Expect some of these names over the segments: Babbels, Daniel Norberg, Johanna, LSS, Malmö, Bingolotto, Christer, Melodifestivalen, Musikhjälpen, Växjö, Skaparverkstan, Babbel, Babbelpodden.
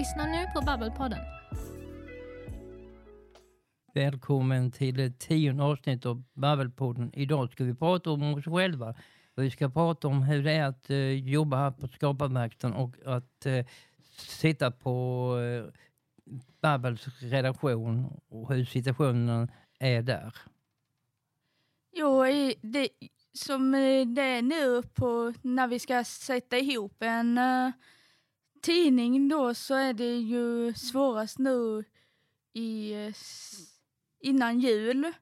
Lyssna nu på Babbelpodden. Välkommen till ett 10:e avsnitt av Babbelpodden. Idag ska vi prata om oss själva. Vi ska prata om hur det är att jobba här på Skaparverkstan och att sitta på Babbels redaktion och hur situationen är där. Jo, det, som det är nu på, när vi ska sätta ihop en tidning då, så är det ju svårast nu innan jul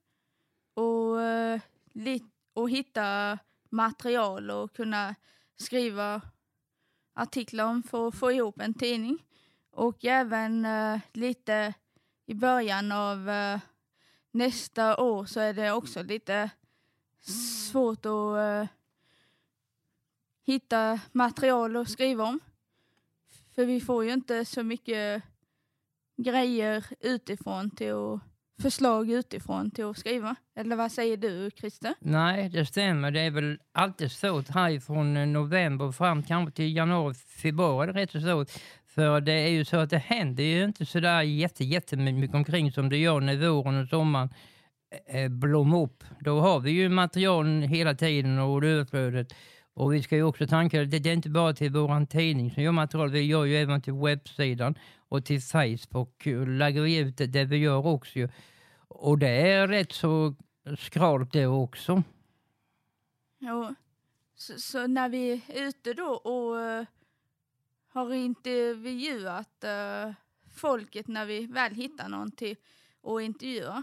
och hitta material och kunna skriva artiklar om för att få ihop en tidning. Och även lite i början av nästa år så är det också lite svårt att hitta material att skriva om. För vi får ju inte så mycket grejer utifrån till att förslag utifrån till att skriva. Eller vad säger du, Christer? Nej, det stämmer. Det är väl alltid svårt här från november fram kanske till januari, februari rätt så svårt. För det är ju så att det händer ju inte sådär jättemycket omkring som det gör när våren och sommaren blommar upp. Då har vi ju materialen hela tiden och överflödet. Och vi ska ju också tänka att det är inte bara till våran tidning som gör material. Vi gör ju även till webbsidan och till Facebook och lägger ut det vi gör också. Och det är rätt så skralt det också. Ja, så när vi är ute då och har intervjuat folket när vi väl hittar någon till att intervjua,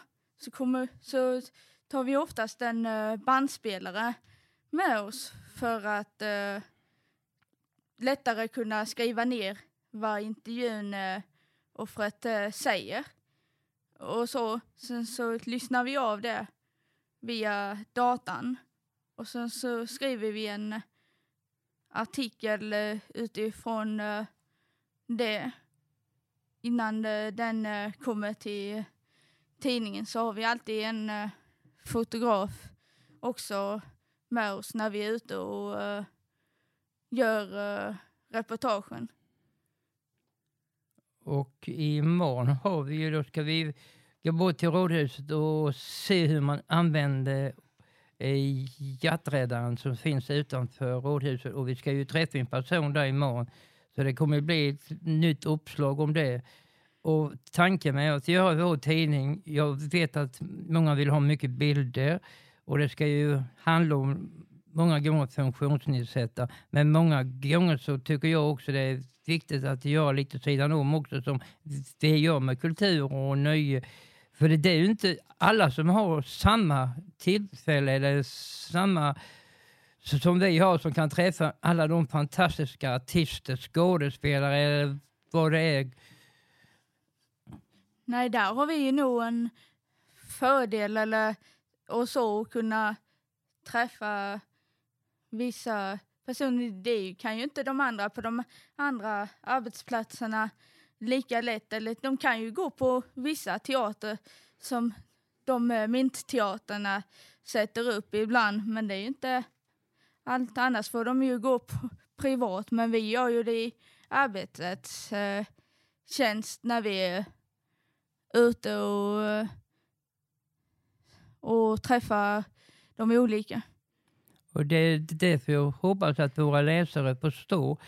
så tar vi oftast en bandspelare med oss för att lättare kunna skriva ner vad intervjun och för att säger. Och sen så lyssnar vi av det via datan. Och sen så skriver vi en artikel utifrån det. Innan den kommer till tidningen så har vi alltid en fotograf också med oss när vi är ute och gör reportagen. Och imorgon har vi ju, då ska vi gå bort till rådhuset och se hur man använder jakträddaren som finns utanför rådhuset. Och vi ska ju träffa en person där imorgon. Så det kommer bli ett nytt uppslag om det. Och tanken med att göra vår tidning, jag vet att många vill ha mycket bilder. Och det ska ju handla om många gånger funktionsnedsättare. Men många gånger så tycker jag också det är viktigt att göra lite sidan om också. Som det gör med kultur och nöje. För det är ju inte alla som har samma tillfälle eller samma som vi har som kan träffa alla de fantastiska artister, skådespelare eller vad det är. Nej, där har vi ju nog en fördel eller... Och så kunna träffa vissa personer. Det kan ju inte de andra på de andra arbetsplatserna lika lätt. Eller de kan ju gå på vissa teater som de mintteaterna sätter upp ibland. Men det är ju inte allt, annars får de ju gå på privat. Men vi gör ju det i arbetets tjänst när vi är ute och träffa de olika. Och det är därför jag hoppas att våra läsare förstår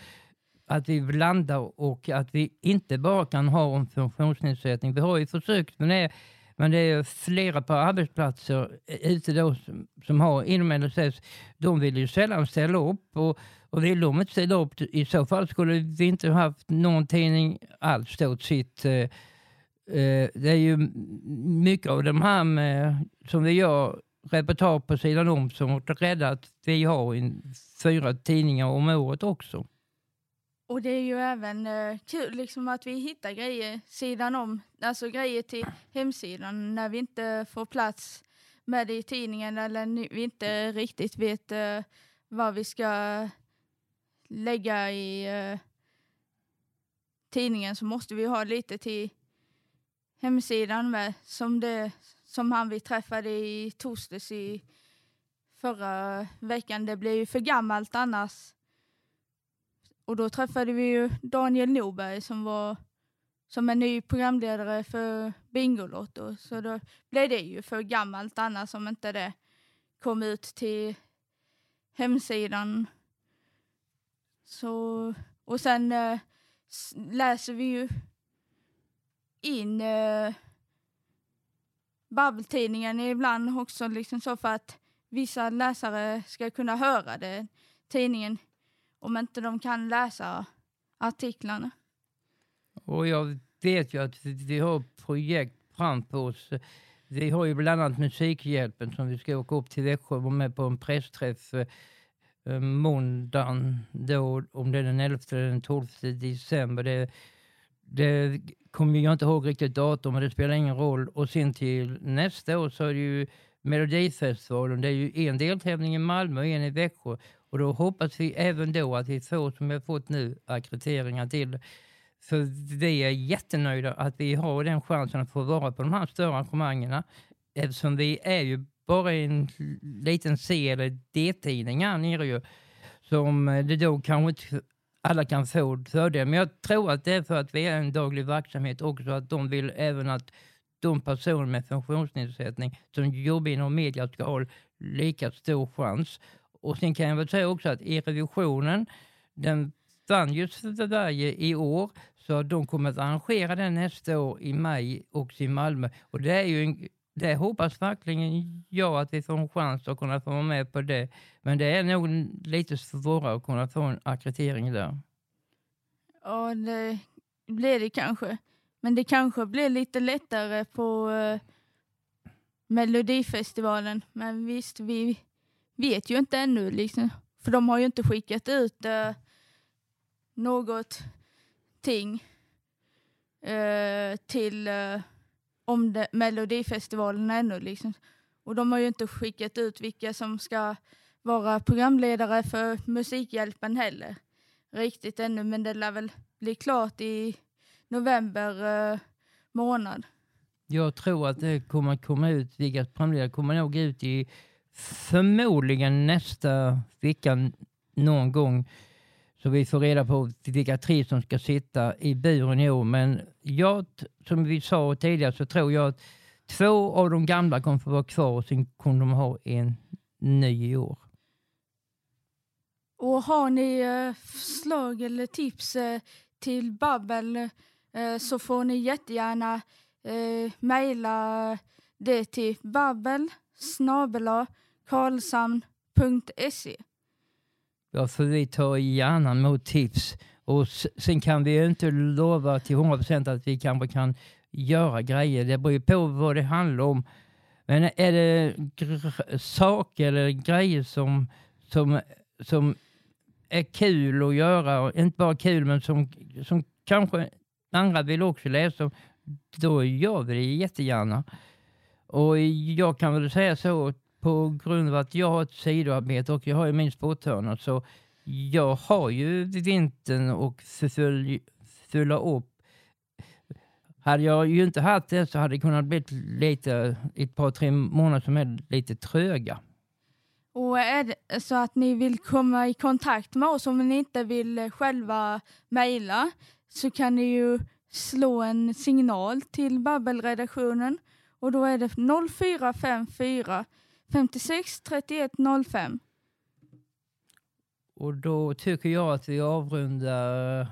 att vi blandar och att vi inte bara kan ha en funktionsnedsättning. Vi har ju försökt med det, men det är flera på arbetsplatser ute då som har inom LSS. De vill ju sällan ställa upp och vill de inte ställa upp, i så fall skulle vi inte haft någon tidning alls åt sitt... det är ju mycket av de här med, som vi gör reportage på sidan om som har räddat. Vi har 4 tidningar om året också. Och det är ju även kul liksom, att vi hittar grejer sidan om. Alltså grejer till hemsidan när vi inte får plats med det i tidningen. Eller vi inte riktigt vet vad vi ska lägga i tidningen. Så måste vi ha lite till hemsidan med, som han vi träffade i torsdags i förra veckan. Det blev ju för gammalt annars. Och då träffade vi ju Daniel Norberg som var som en ny programledare för Bingolotto. Så då blev det ju för gammalt annars som inte det kom ut till hemsidan. Så, och sen läser vi ju in Babbeltidningen ibland också liksom så för att vissa läsare ska kunna höra det, tidningen, om inte de kan läsa artiklarna. Och jag vet ju att vi har projekt framför oss. Vi har ju bland annat Musikhjälpen som vi ska åka upp till Växjö och vara med på en pressträff måndagen då, om det är den 11 eller den 12 december. Det kommer jag inte ihåg riktigt datum, men det spelar ingen roll. Och sen till nästa år så är det ju Melodifestivalen. Det är ju en deltävling i Malmö och en i Växjö. Och då hoppas vi även då att vi får, som vi har fått nu, akkrediteringar till. För vi är jättenöjda att vi har den chansen att få vara på de här större arrangemangerna. Eftersom vi är ju bara en liten C- eller D-tidning här nere ju. Som det då kanske inte alla kan få fördel. Men jag tror att det är för att vi är en daglig verksamhet också. Att de vill även att de personer med funktionsnedsättning som jobbar inom media ska ha lika stor chans. Och sen kan jag väl säga också att i revisionen, den vann ju Sverige i år. Så de kommer att arrangera den nästa år i maj också i Malmö. Och det är ju det hoppas verkligen jag att vi får en chans att kunna få vara med på det. Men det är nog lite svårare att kunna få en akkreditering där. Ja, det blir det kanske. Men det kanske blir lite lättare på Melodifestivalen. Men visst, vi vet ju inte ännu liksom. För de har ju inte skickat ut något ting till om Melodifestivalen ännu liksom. Och de har ju inte skickat ut vilka som ska vara programledare för Musikhjälpen heller. Riktigt ännu, men det lär väl bli klart i november månad. Jag tror att det kommer att komma ut, vilka programledare kommer nog ut i förmodligen nästa vecka någon gång. Så vi får reda på vilka tre som ska sitta i byrån i år. Men jag, som vi sa tidigare, så tror jag att två av de gamla kommer få vara kvar och sen kommer de ha en ny i år. Och har ni förslag eller tips till Babbel så får ni jättegärna mejla det till babbel@karlshamn.se. Ja, för vi tar gärna emot tips. Och sen kan vi ju inte lova till 100% att vi kanske kan göra grejer. Det beror ju på vad det handlar om. Men är det saker eller grejer som är kul att göra, och inte bara kul men som kanske andra vill också läsa, då gör vi det jättegärna. Och jag kan väl säga så, på grund av att jag har ett sidoarbete och jag har ju min sporthörna, så jag har ju vintern och fylla upp. Hade jag ju inte haft det så hade det kunnat bli lite, ett par, tre månader som är lite tröga. Och är det så att ni vill komma i kontakt med oss, om ni inte vill själva mejla, så kan ni ju slå en signal till Babbelredaktionen. Och då är det 0454 56 31 05. Och då tycker jag att vi avrundar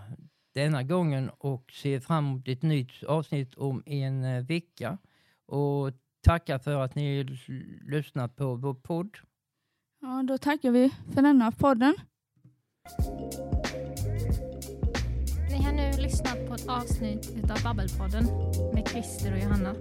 denna gången och ser fram emot ett nytt avsnitt om en vecka. Och tackar för att ni lyssnar på vår podd. Ja, då tackar vi för denna podden. Ni har nu lyssnat på ett avsnitt av Babbelpodden med Christer och Johanna.